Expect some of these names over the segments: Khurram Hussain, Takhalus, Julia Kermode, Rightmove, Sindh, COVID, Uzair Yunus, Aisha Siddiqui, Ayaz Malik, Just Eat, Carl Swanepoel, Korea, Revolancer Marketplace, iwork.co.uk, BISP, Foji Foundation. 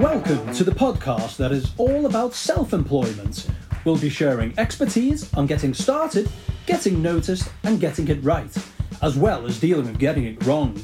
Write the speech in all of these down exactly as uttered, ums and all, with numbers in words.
Welcome to the podcast that is all about self-employment. We'll be sharing expertise on getting started, getting noticed, and getting it right, as well as dealing with getting it wrong.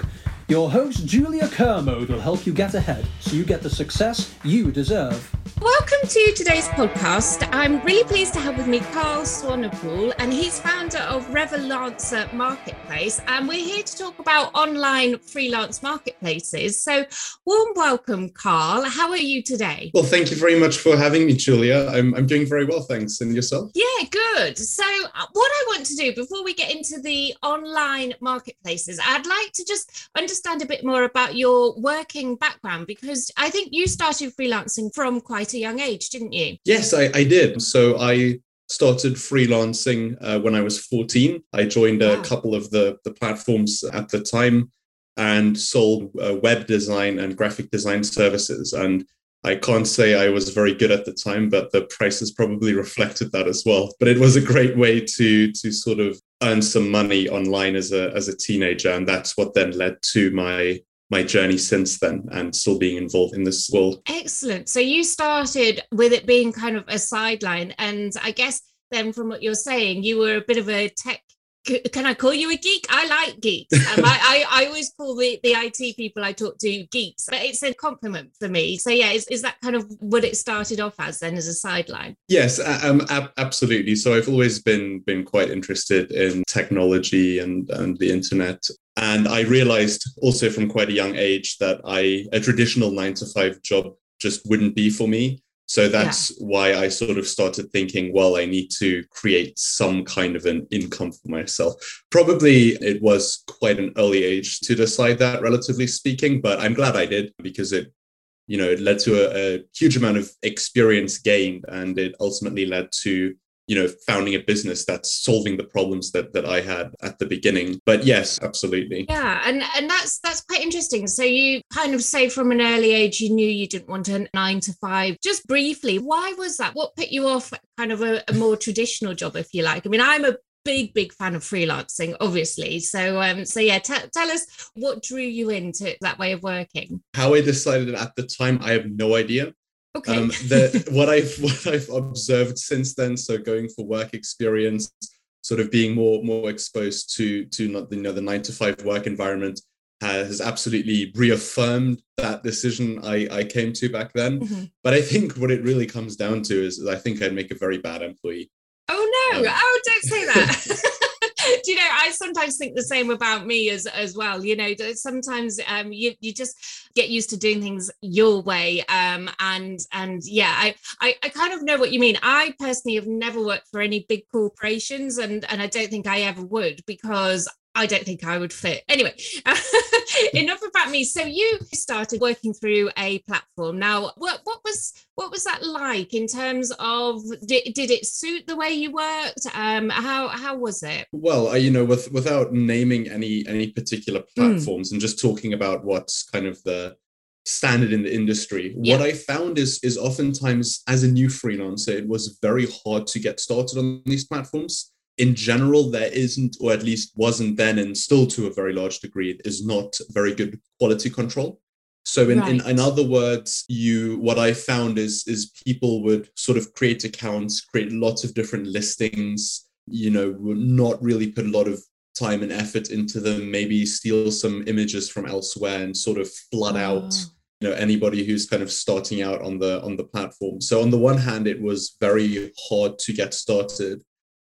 Your host, Julia Kermode, will help you get ahead so you get the success you deserve. Welcome to today's podcast. I'm really pleased to have with me Carl Swanepoel, and he's founder of Revolancer Marketplace, and we're here to talk about online freelance marketplaces. So warm welcome, Carl. How are you today? Well, thank you very much for having me, Julia. I'm, I'm doing very well, thanks. And yourself? Yeah, good. So what I want to do before we get into the online marketplaces, I'd like to just understand a bit more about your working background, because I think you started freelancing from quite a young age, didn't you? Yes, I, I did. So I started freelancing uh, when I was fourteen. I joined a wow. couple of the, the platforms at the time and sold uh, web design and graphic design services. And I can't say I was very good at the time, but the prices probably reflected that as well. But it was a great way to to sort of earn some money online as a as a teenager. And that's what then led to my my journey since then, and still being involved in this world. Excellent. So you started with it being kind of a sideline. And I guess then from what you're saying, you were a bit of a tech, can I call you a geek? I like geeks. Um, I, I, I always call the, the I T people I talk to geeks, but it's a compliment for me. So yeah, is, is that kind of what it started off as then, as a sideline? Yes, um, ab- absolutely. So I've always been been quite interested in technology and, and the internet. And I realized also from quite a young age that I a traditional nine to five job just wouldn't be for me. So that's yeah. why I sort of started thinking, well, I need to create some kind of an income for myself. Probably it was quite an early age to decide that, relatively speaking, but I'm glad I did, because it, you know, it led to a, a huge amount of experience gained, and it ultimately led to, you know, founding a business that's solving the problems that that I had at the beginning. But yes, absolutely. Yeah, and, and that's that's quite interesting. So you kind of say from an early age, you knew you didn't want a nine to five. Just briefly, why was that? What put you off kind of a, a more traditional job, if you like? I mean, I'm a big, big fan of freelancing, obviously. So, um, so yeah, t- tell us what drew you into that way of working. How I decided at the time, I have no idea. Okay. um, the, what I've what I've observed since then, so going for work experience, sort of being more more exposed to to not the, you know, the nine to five work environment, has absolutely reaffirmed that decision I, I came to back then. Mm-hmm. But I think what it really comes down to is, is I think I'd make a very bad employee. Oh no! Um, oh, don't say that. Do you know, I sometimes think the same about me as as well. You know, sometimes um, you you just get used to doing things your way, um, and and yeah, I, I I kind of know what you mean. I personally have never worked for any big corporations, and and I don't think I ever would, because I don't think I would fit. Anyway, enough about me. So you started working through a platform. Now, what what was what was that like in terms of, did, did it suit the way you worked? Um, how how was it? Well, I, you know, with, without naming any any particular platforms, mm. and just talking about what's kind of the standard in the industry, yeah. what I found is is oftentimes as a new freelancer, it was very hard to get started on these platforms. In general, there isn't, or at least wasn't then, and still to a very large degree, is not very good quality control. So in, right. in, in other words, you what I found is, is people would sort of create accounts, create lots of different listings, you know, would not really put a lot of time and effort into them, maybe steal some images from elsewhere and sort of flood oh. out, you know, anybody who's kind of starting out on the on the platform. So on the one hand, it was very hard to get started.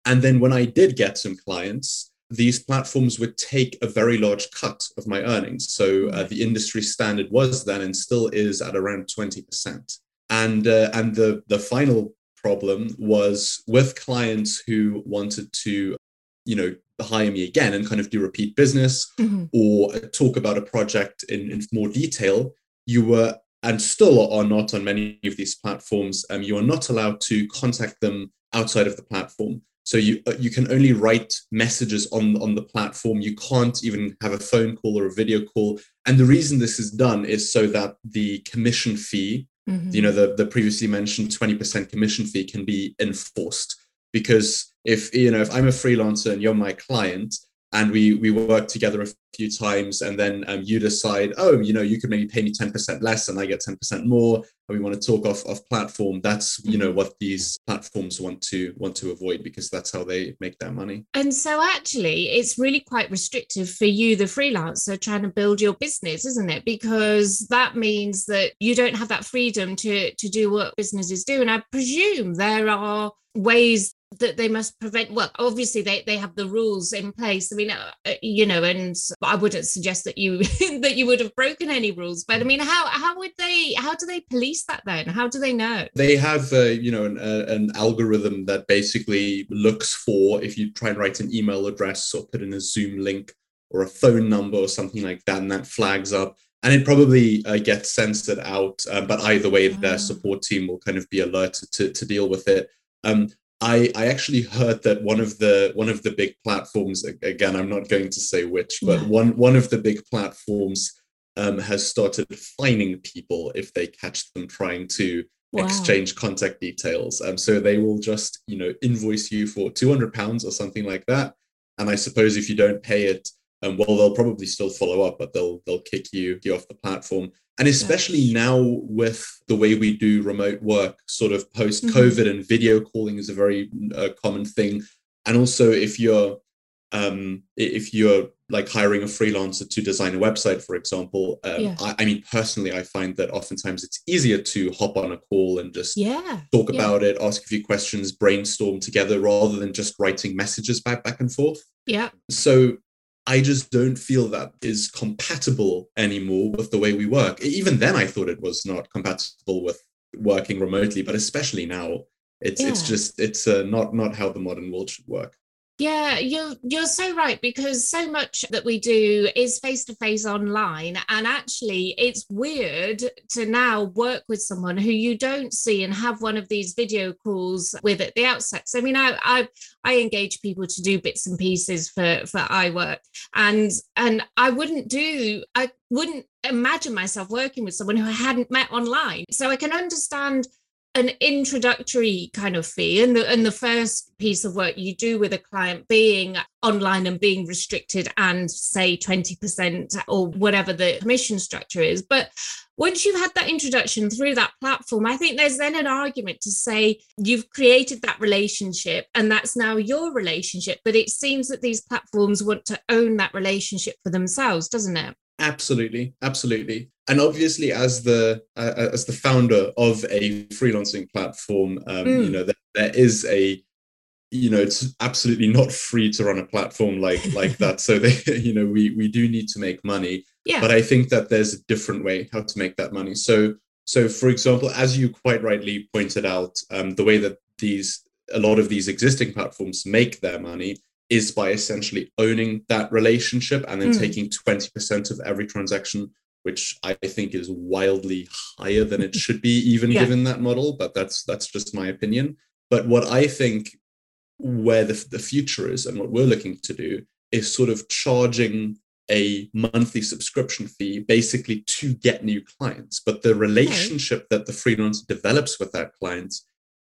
And then when I did get some clients, these platforms would take a very large cut of my earnings. So uh, the industry standard was then, and still is, at around twenty percent. And uh, and the, the final problem was with clients who wanted to, you know, hire me again and kind of do repeat business, mm-hmm. or talk about a project in, in more detail, you were, and still are not on many of these platforms, um, you are not allowed to contact them outside of the platform. So you you can only write messages on, on the platform. You can't even have a phone call or a video call. And the reason this is done is so that the commission fee, mm-hmm. you know, the, the previously mentioned twenty percent commission fee, can be enforced. Because if, you know, if I'm a freelancer and you're my client and we, we work together a few times, and then um, you decide, oh, you know, you could maybe pay me ten percent less and I get ten percent more, and we want to talk off off platform. That's, you know, what these platforms want to want to avoid, because that's how they make their money. And so actually it's really quite restrictive for you, the freelancer, trying to build your business, isn't it? Because that means that you don't have that freedom to, to do what businesses do. And I presume there are ways that they must prevent, well, obviously they, they have the rules in place. I mean, uh, you know, and I wouldn't suggest that you that you would have broken any rules, but I mean, how how would they, how do they police that then? How do they know? They have, uh, you know, an, uh, an algorithm that basically looks for, if you try and write an email address or put in a Zoom link or a phone number or something like that, and that flags up. And it probably uh, gets censored out, uh, but either way, wow. their support team will kind of be alerted to, to deal with it. Um, I, I actually heard that one of the one of the big platforms, again, I'm not going to say which, but yeah. one, one of the big platforms um, has started fining people if they catch them trying to wow. exchange contact details. Um, so they will just, you know, invoice you for two hundred pounds or something like that. And I suppose if you don't pay it, um, well, they'll probably still follow up, but they'll they'll kick you, you off the platform. And especially yes. now with the way we do remote work, sort of post-COVID, mm-hmm. and video calling is a very uh, common thing. And also, if you're um, if you're like hiring a freelancer to design a website, for example, um, yeah. I, I mean, personally, I find that oftentimes it's easier to hop on a call and just yeah. talk yeah. about it, ask a few questions, brainstorm together, rather than just writing messages back back and forth. Yeah. So I just don't feel that is compatible anymore with the way we work. Even then, I thought it was not compatible with working remotely, but especially now, it's yeah. it's just it's uh, not not how the modern world should work. Yeah, you're you're so right, because so much that we do is face-to-face online, and actually it's weird to now work with someone who you don't see and have one of these video calls with at the outset. So I mean, I I, I engage people to do bits and pieces for, for iWork, and and I wouldn't do, I wouldn't imagine myself working with someone who I hadn't met online. So I can understand an introductory kind of fee and the, and the first piece of work you do with a client being online and being restricted and say twenty percent or whatever the commission structure is. But once you've had that introduction through that platform, I think there's then an argument to say you've created that relationship and that's now your relationship. But it seems that these platforms want to own that relationship for themselves, doesn't it? Absolutely. Absolutely. And obviously, as the uh, as the founder of a freelancing platform, um, mm. you know, there, there is a, you know, it's absolutely not free to run a platform like like that. So, they, you know, we we do need to make money. Yeah. But I think that there's a different way how to make that money. So, so for example, as you quite rightly pointed out, um, the way that these a lot of these existing platforms make their money is by essentially owning that relationship and then mm. taking twenty percent of every transaction, which I think is wildly higher than it should be, even yeah. given that model. But that's that's just my opinion. But what I think where the, the future is and what we're looking to do is sort of charging a monthly subscription fee basically to get new clients. But the relationship okay. that the freelancer develops with that client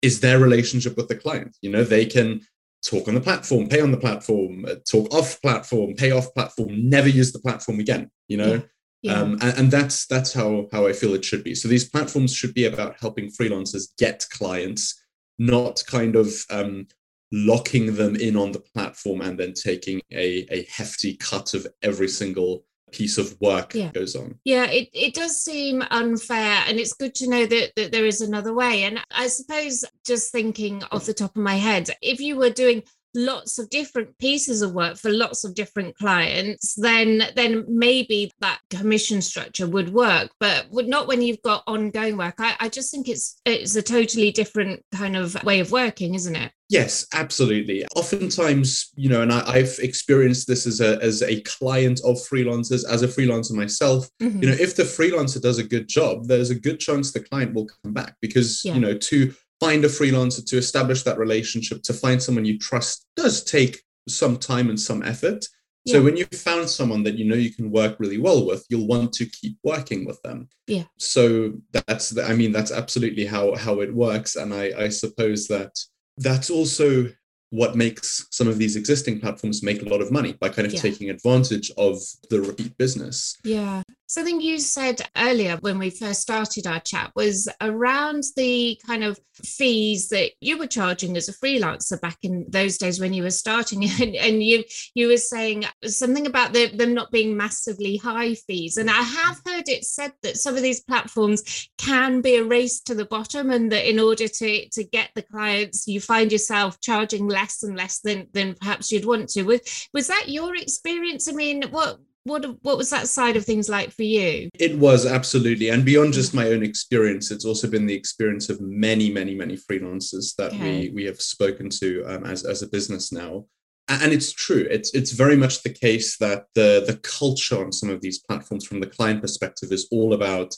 is their relationship with the client. You know, they can talk on the platform, pay on the platform, talk off platform, pay off platform, never use the platform again, you know? Yeah. Yeah. Um, and, and that's that's how, how I feel it should be. So these platforms should be about helping freelancers get clients, not kind of um, locking them in on the platform and then taking a, a hefty cut of every single piece of work yeah. that goes on. Yeah, it, it does seem unfair, and it's good to know that, that there is another way. And I suppose, just thinking off the top of my head, if you were doing lots of different pieces of work for lots of different clients, then then maybe that commission structure would work, but would not when you've got ongoing work. I, I just think it's it's a totally different kind of way of working, isn't it? Yes, absolutely. Oftentimes, you know, and I, I've experienced this as a as a client of freelancers, as a freelancer myself, mm-hmm. you know, if the freelancer does a good job, there's a good chance the client will come back because, yeah. you know, to find a freelancer, to establish that relationship, to find someone you trust does take some time and some effort. Yeah. So when you've found someone that you know you can work really well with, you'll want to keep working with them. Yeah. So that's, the, I mean, that's absolutely how, how it works. And I, I suppose that that's also what makes some of these existing platforms make a lot of money by kind of yeah. taking advantage of the repeat business. Yeah. Something you said earlier when we first started our chat was around the kind of fees that you were charging as a freelancer back in those days when you were starting. And, and you you were saying something about the, them not being massively high fees. And I have heard it said that some of these platforms can be a race to the bottom, and that in order to, to get the clients, you find yourself charging less less and less than than perhaps you'd want to. Was, was that your experience? I mean, what what what was that side of things like for you? It was absolutely, and beyond just my own experience, it's also been the experience of many, many, many freelancers that okay. we we have spoken to um, as as a business now. And it's true. It's it's very much the case that the the culture on some of these platforms, from the client perspective, is all about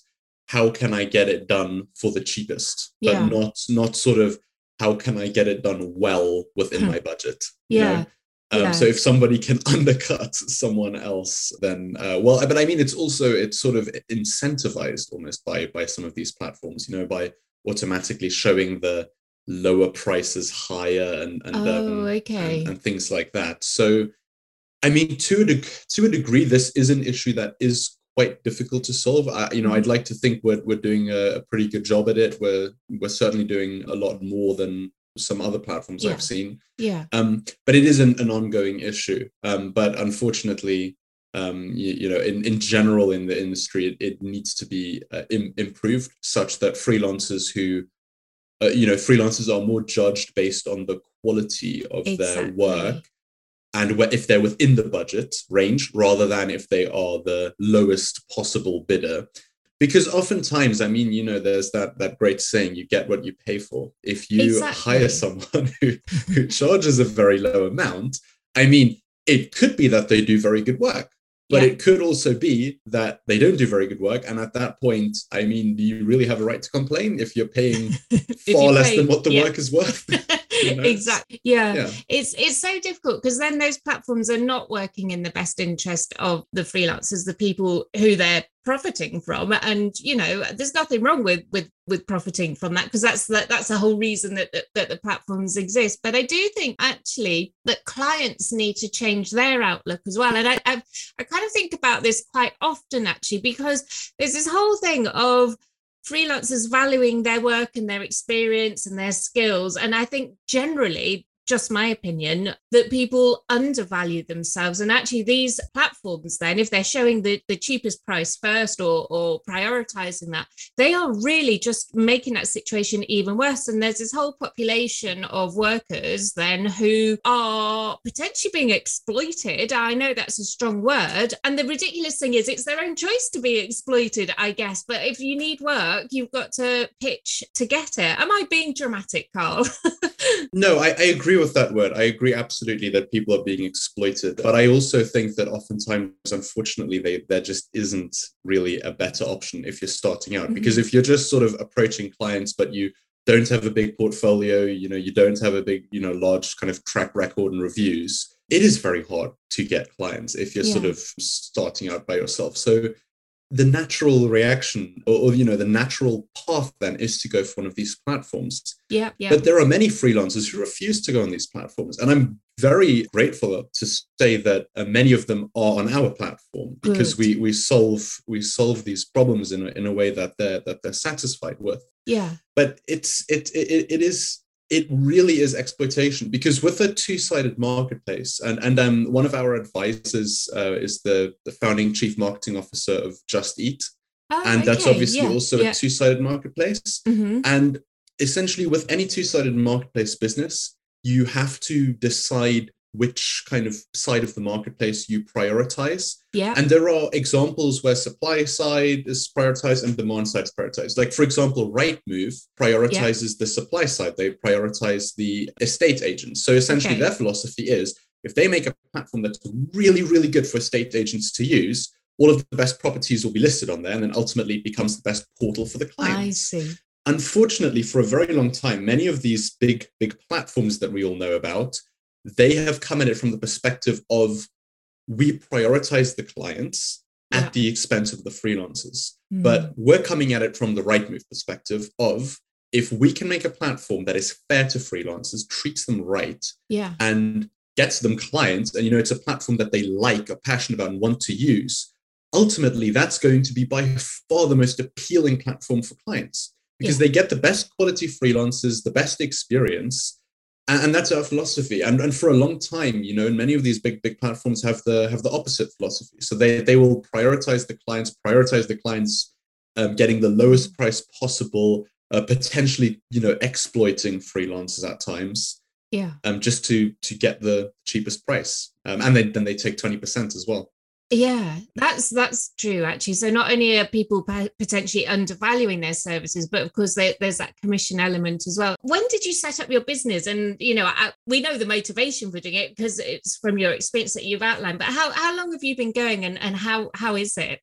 how can I get it done for the cheapest, but yeah. not not sort of how can I get it done well within my budget? Yeah. You know? um, yeah. So if somebody can undercut someone else, then, uh, well, but I mean, it's also, it's sort of incentivized almost by, by some of these platforms, you know, by automatically showing the lower prices higher and, and, oh, um, okay. and, and things like that. So, I mean, to a, deg- to a degree, this is an issue that is quite difficult to solve. I, you know, I'd like to think we're we're doing a, a pretty good job at it. We're we're certainly doing a lot more than some other platforms yeah. I've seen. Yeah. Um. But it is an, an ongoing issue. Um. But unfortunately, um. You, you know, in, in general in the industry, it, it needs to be uh, im- improved such that freelancers who, uh, you know, freelancers are more judged based on the quality of exactly. their work. And if they're within the budget range, rather than if they are the lowest possible bidder. Because oftentimes, I mean, you know, there's that that great saying, you get what you pay for. If you exactly. hire someone who, who charges a very low amount, I mean, it could be that they do very good work, but yeah. it could also be that they don't do very good work. And at that point, I mean, do you really have a right to complain if you're paying far you less pay, than what the yeah. work is worth? You know? Exactly. Yeah. yeah. It's it's so difficult because then those platforms are not working in the best interest of the freelancers, the people who they're profiting from. And, you know, there's nothing wrong with with, with profiting from that, because that's the, that's the whole reason that, that, that the platforms exist. But I do think actually that clients need to change their outlook as well. And I I, I kind of think about this quite often, actually, because there's this whole thing of freelancers valuing their work and their experience and their skills. And I think generally, just my opinion, that people undervalue themselves. And actually these platforms then, if they're showing the, the cheapest price first or, or prioritizing that, they are really just making that situation even worse. And there's this whole population of workers then who are potentially being exploited. I know that's a strong word. And the ridiculous thing is it's their own choice to be exploited, I guess. But if you need work, you've got to pitch to get it. Am I being dramatic, Carl? No, I, I agree with that word. I agree absolutely that people are being exploited, but I also think that oftentimes, unfortunately, they, there just isn't really a better option if you're starting out, mm-hmm. because if you're just sort of approaching clients, but you don't have a big portfolio, you know, you don't have a big, you know, large kind of track record and reviews, it is very hard to get clients if you're yeah. sort of starting out by yourself. So the natural reaction or, or, you know, the natural path then is to go for one of these platforms. Yeah, yeah. But there are many freelancers who refuse to go on these platforms. And I'm very grateful to say that uh, many of them are on our platform because Good. we we solve we solve these problems in a, in a way that they're, that they're satisfied with. Yeah. But it's it it it is it really is exploitation, because with a two-sided marketplace, and, and um, one of our advisors uh, is the, the founding chief marketing officer of Just Eat. Oh, and okay. that's obviously yeah. also yeah. a two-sided marketplace. Mm-hmm. And essentially with any two-sided marketplace business, you have to decide which kind of side of the marketplace you prioritize. Yeah. And there are examples where supply side is prioritized and demand side is prioritized. Like, for example, Rightmove prioritizes yeah. the supply side. They prioritize the estate agents. So essentially okay. their philosophy is if they make a platform that's really, really good for estate agents to use, all of the best properties will be listed on there and then ultimately it becomes the best portal for the client. I see. Unfortunately, for a very long time, many of these big, big platforms that we all know about, they have come at it from the perspective of we prioritize the clients yeah. at the expense of the freelancers. Mm. But we're coming at it from the Rightmove perspective of if we can make a platform that is fair to freelancers, treats them right, yeah, and gets them clients, and, you know, it's a platform that they like, are passionate about, and want to use, ultimately that's going to be by far the most appealing platform for clients, because yeah. they get the best quality freelancers, the best experience. And that's our philosophy. And, and for a long time, you know, many of these big, big platforms have the have the opposite philosophy. So they, they will prioritize the clients, prioritize the clients um, getting the lowest price possible, uh, potentially, you know, exploiting freelancers at times. Yeah. Um, just to to get the cheapest price. Um, and they, then they take twenty percent as well. Yeah, that's that's true, actually. So not only are people potentially undervaluing their services, but of course they, there's that commission element as well. When did you set up your business? And, you know, I, we know the motivation for doing it because it's from your experience that you've outlined. But how, how long have you been going, and, and how how is it?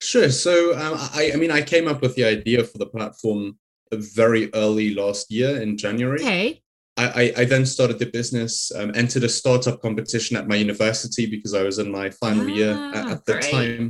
Sure. So, um, I, I mean, I came up with the idea for the platform very early last year in January. Okay. I, I then started the business, um, entered a startup competition at my university because I was in my final ah, year at, at the great. time.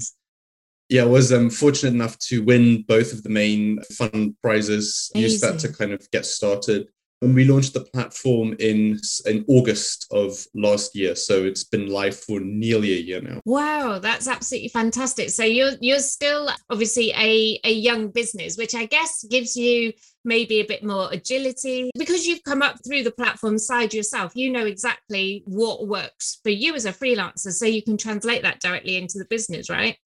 Yeah, I was um, fortunate enough to win both of the main fund prizes. Amazing. Used that to kind of get started. And we launched the platform in, in August of last year. So it's been live for nearly a year now. Wow, that's absolutely fantastic. So you're you're still obviously a, a young business, which I guess gives you maybe a bit more agility, because you've come up through the platform side yourself. You know exactly what works for you as a freelancer, so you can translate that directly into the business, right?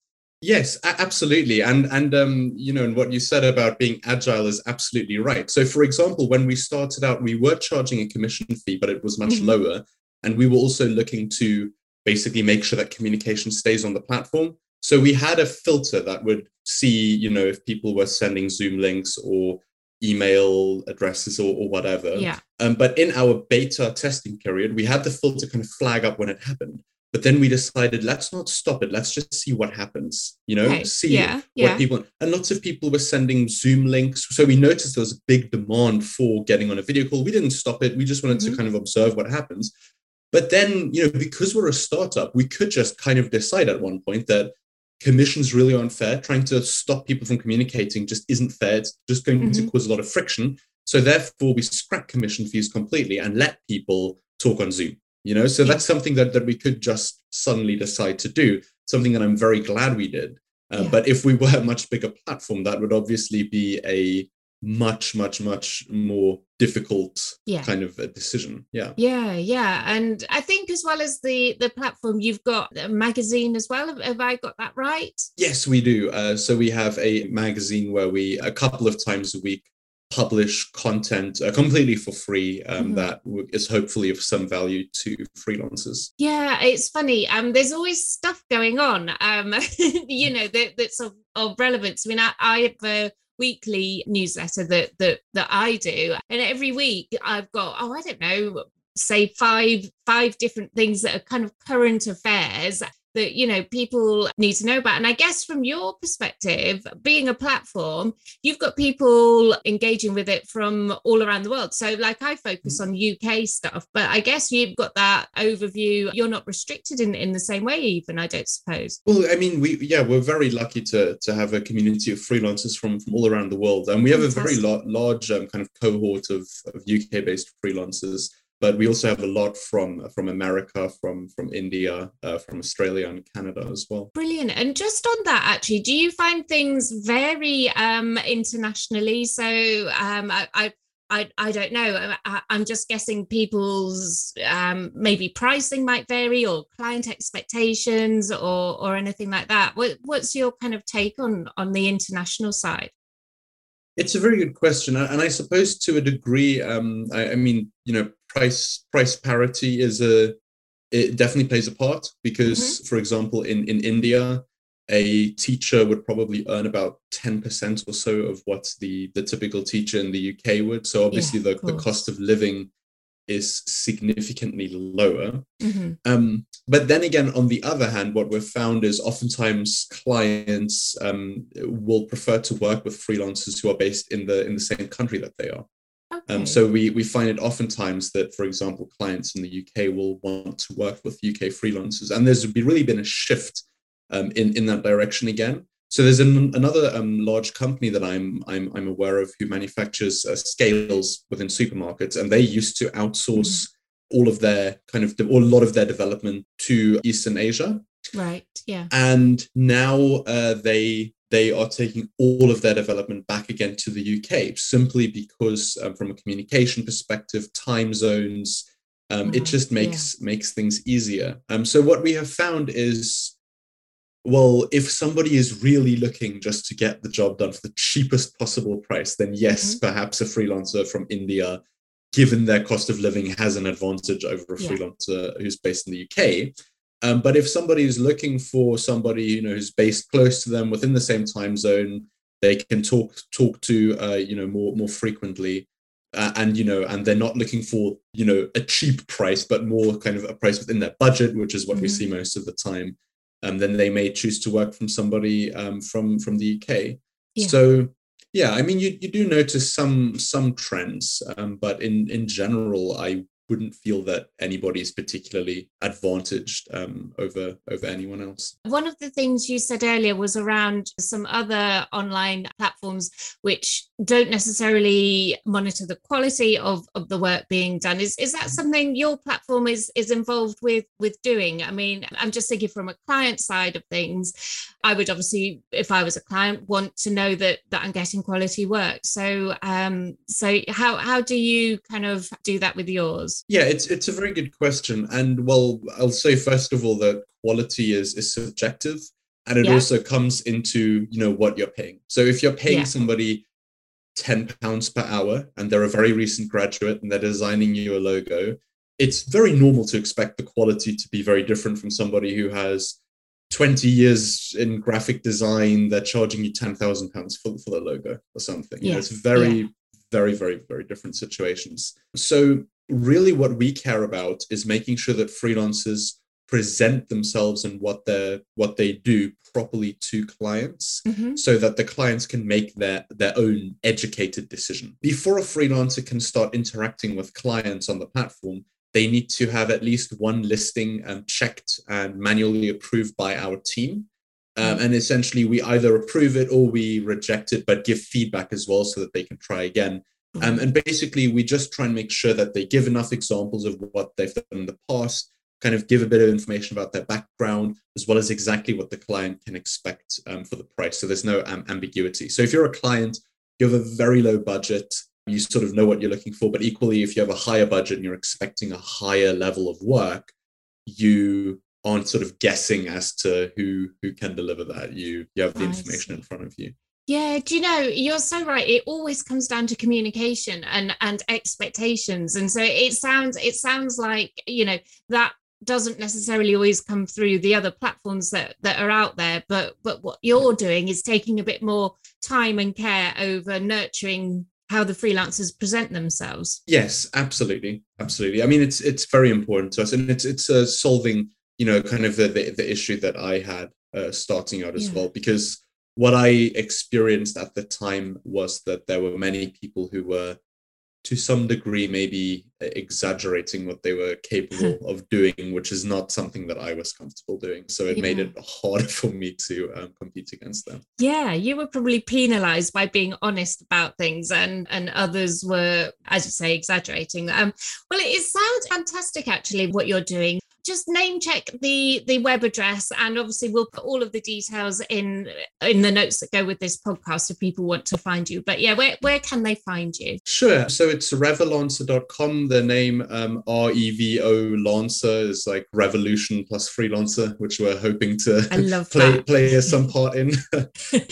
Yes, absolutely. And, and um, you know, and what you said about being agile is absolutely right. So, for example, when we started out, we were charging a commission fee, but it was much mm-hmm. lower. And we were also looking to basically make sure that communication stays on the platform. So we had a filter that would see, you know, if people were sending Zoom links or email addresses or, or whatever. Yeah. Um, but in our beta testing period, we had the filter kind of flag up when it happened. But then we decided, let's not stop it. Let's just see what happens, you know, okay. see yeah. what yeah. people, and lots of people were sending Zoom links. So we noticed there was a big demand for getting on a video call. We didn't stop it. We just wanted mm-hmm. to kind of observe what happens. But then, you know, because we're a startup, we could just kind of decide at one point that commission's really unfair. Trying to stop people from communicating just isn't fair. It's just going mm-hmm. to cause a lot of friction. So therefore we scrap commission fees completely and let people talk on Zoom. You know, so that's something that, that we could just suddenly decide to do, something that I'm very glad we did. Uh, yeah. But if we were a much bigger platform, that would obviously be a much, much, much more difficult yeah. kind of a decision. Yeah. Yeah. Yeah. And I think as well as the, the platform, you've got a magazine as well. Have, have I got that right? Yes, we do. Uh, so we have a magazine where we a couple of times a week publish content uh, completely for free um, mm-hmm. that w- is hopefully of some value to freelancers. Yeah, it's funny. Um, there's always stuff going on, um, you know, that, that's of, of relevance. I mean, I, I have a weekly newsletter that, that that I do, and every week I've got, oh, I don't know, say five five different things that are kind of current affairs that, you know, people need to know about. And I guess from your perspective, being a platform, you've got people engaging with it from all around the world. So like I focus on U K stuff, but I guess you've got that overview. You're not restricted in, in the same way even, I don't suppose. Well, I mean, we yeah, we're very lucky to, to have a community of freelancers from, from all around the world. And we have Fantastic. a very la- large um, kind of cohort of, of U K-based freelancers. But we also have a lot from from America, from from India, uh, from Australia and Canada as well. Brilliant. And just on that, actually, do you find things vary um, internationally? So um, I, I I I don't know. I, I'm just guessing people's um, maybe pricing might vary, or client expectations, or or anything like that. What, what's your kind of take on on the international side? It's a very good question. And I suppose to a degree, um, I, I mean, you know, price price parity is a, it definitely plays a part because, mm-hmm. for example, in, in India, a teacher would probably earn about ten percent or so of what the, the typical teacher in the U K would. So obviously yeah, the, cool. the cost of living is significantly lower. Mm-hmm. Um, but then again, on the other hand, what we've found is oftentimes clients um, will prefer to work with freelancers who are based in the in the same country that they are. Okay. Um, so we we find it oftentimes that, for example, clients in the U K will want to work with U K freelancers. And there's really been a shift um, in, in that direction again. So there's an, another um, large company that I'm, I'm, I'm aware of who manufactures uh, scales within supermarkets, and they used to outsource all of their kind of, or a lot of their development to Eastern Asia. Right. Yeah. And now uh, they they are taking all of their development back again to the U K, simply because um, from a communication perspective, time zones, um, uh, it just makes yeah. makes things easier. Um, so what we have found is, well, if somebody is really looking just to get the job done for the cheapest possible price, then yes, mm-hmm. perhaps a freelancer from India, given their cost of living, has an advantage over a yeah. freelancer who's based in the U K. Um, but if somebody is looking for somebody, you know, who's based close to them within the same time zone, they can talk talk to, uh, you know, more more frequently. Uh, and, you know, and they're not looking for, you know, a cheap price, but more kind of a price within their budget, which is what mm-hmm. we see most of the time. Um, then they may choose to work from somebody um, from from the U K. Yeah. So, yeah, I mean, you you do notice some some trends, um, but in in general, I wouldn't feel that anybody's particularly advantaged um, over over anyone else. One of the things you said earlier was around some other online platforms which don't necessarily monitor the quality of, of the work being done. Is is that something your platform is is involved with with doing? I mean, I'm just thinking from a client side of things. I would obviously, if I was a client, want to know that that I'm getting quality work. So um, so how how do you kind of do that with yours? Yeah, it's it's a very good question. And well, I'll say first of all that quality is is subjective, and it yeah. also comes into, you know, what you're paying. So if you're paying yeah. somebody ten pounds per hour and they're a very recent graduate and they're designing you a logo, it's very normal to expect the quality to be very different from somebody who has twenty years in graphic design. They're charging you ten thousand pounds for, for the logo or something. Yeah. You know, it's very, yeah. very, very, very different situations. So really what we care about is making sure that freelancers present themselves and what they what they do properly to clients mm-hmm. so that the clients can make their, their own educated decision. Before a freelancer can start interacting with clients on the platform, they need to have at least one listing um, checked and manually approved by our team. Um, and essentially we either approve it or we reject it, but give feedback as well so that they can try again. Um, and basically, we just try and make sure that they give enough examples of what they've done in the past, kind of give a bit of information about their background, as well as exactly what the client can expect um, for the price. So there's no um, ambiguity. So if you're a client, you have a very low budget, you sort of know what you're looking for. But equally, if you have a higher budget and you're expecting a higher level of work, you aren't sort of guessing as to who, who can deliver that. You, you have the information in front of you. Yeah, do you know, you're so right. It always comes down to communication and, and expectations. And so it sounds it sounds like, you know, that doesn't necessarily always come through the other platforms that, that are out there. But but what you're doing is taking a bit more time and care over nurturing how the freelancers present themselves. Yes, absolutely. Absolutely. I mean, it's it's very important to us. And it's it's uh, solving, you know, kind of the, the, the issue that I had uh, starting out as yeah. well, because what I experienced at the time was that there were many people who were, to some degree, maybe exaggerating what they were capable of doing, which is not something that I was comfortable doing. So it yeah. made it harder for me to um, compete against them. Yeah, you were probably penalized by being honest about things, and, and others were, as you say, exaggerating. Um, well, it, it sounds fantastic, actually, what you're doing. Just name check the the web address, and obviously we'll put all of the details in in the notes that go with this podcast if people want to find you. But yeah, where, where can they find you? Sure. So it's revolancer dot com. The name um, R E V O Lancer is like revolution plus freelancer, which we're hoping to play, play some part in.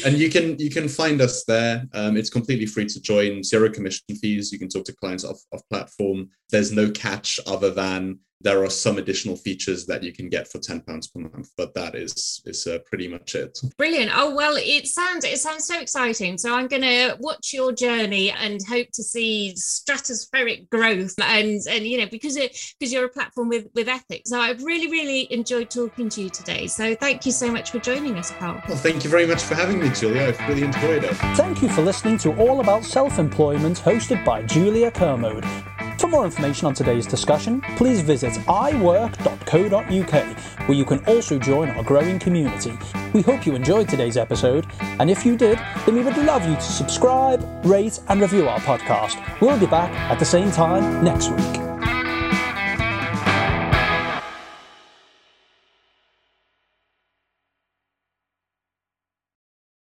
And you can you can find us there. Um, it's completely free to join, zero commission fees. You can talk to clients off, off platform. There's no catch other than there are some additional features that you can get for ten pounds per month, but that is is uh, pretty much it. Brilliant. Oh, well, it sounds it sounds so exciting. So I'm going to watch your journey and hope to see stratospheric growth. And, and you know, because it because you're a platform with, with ethics. So I've really, really enjoyed talking to you today. So thank you so much for joining us, Carl. Well, thank you very much for having me, Julia. I've really enjoyed it. Thank you for listening to All About Self-Employment, hosted by Julia Kermode. For more information on today's discussion, please visit i work dot co dot u k, where you can also join our growing community. We hope you enjoyed today's episode, and if you did, then we would love you to subscribe, rate and review our podcast. We'll be back at the same time next week.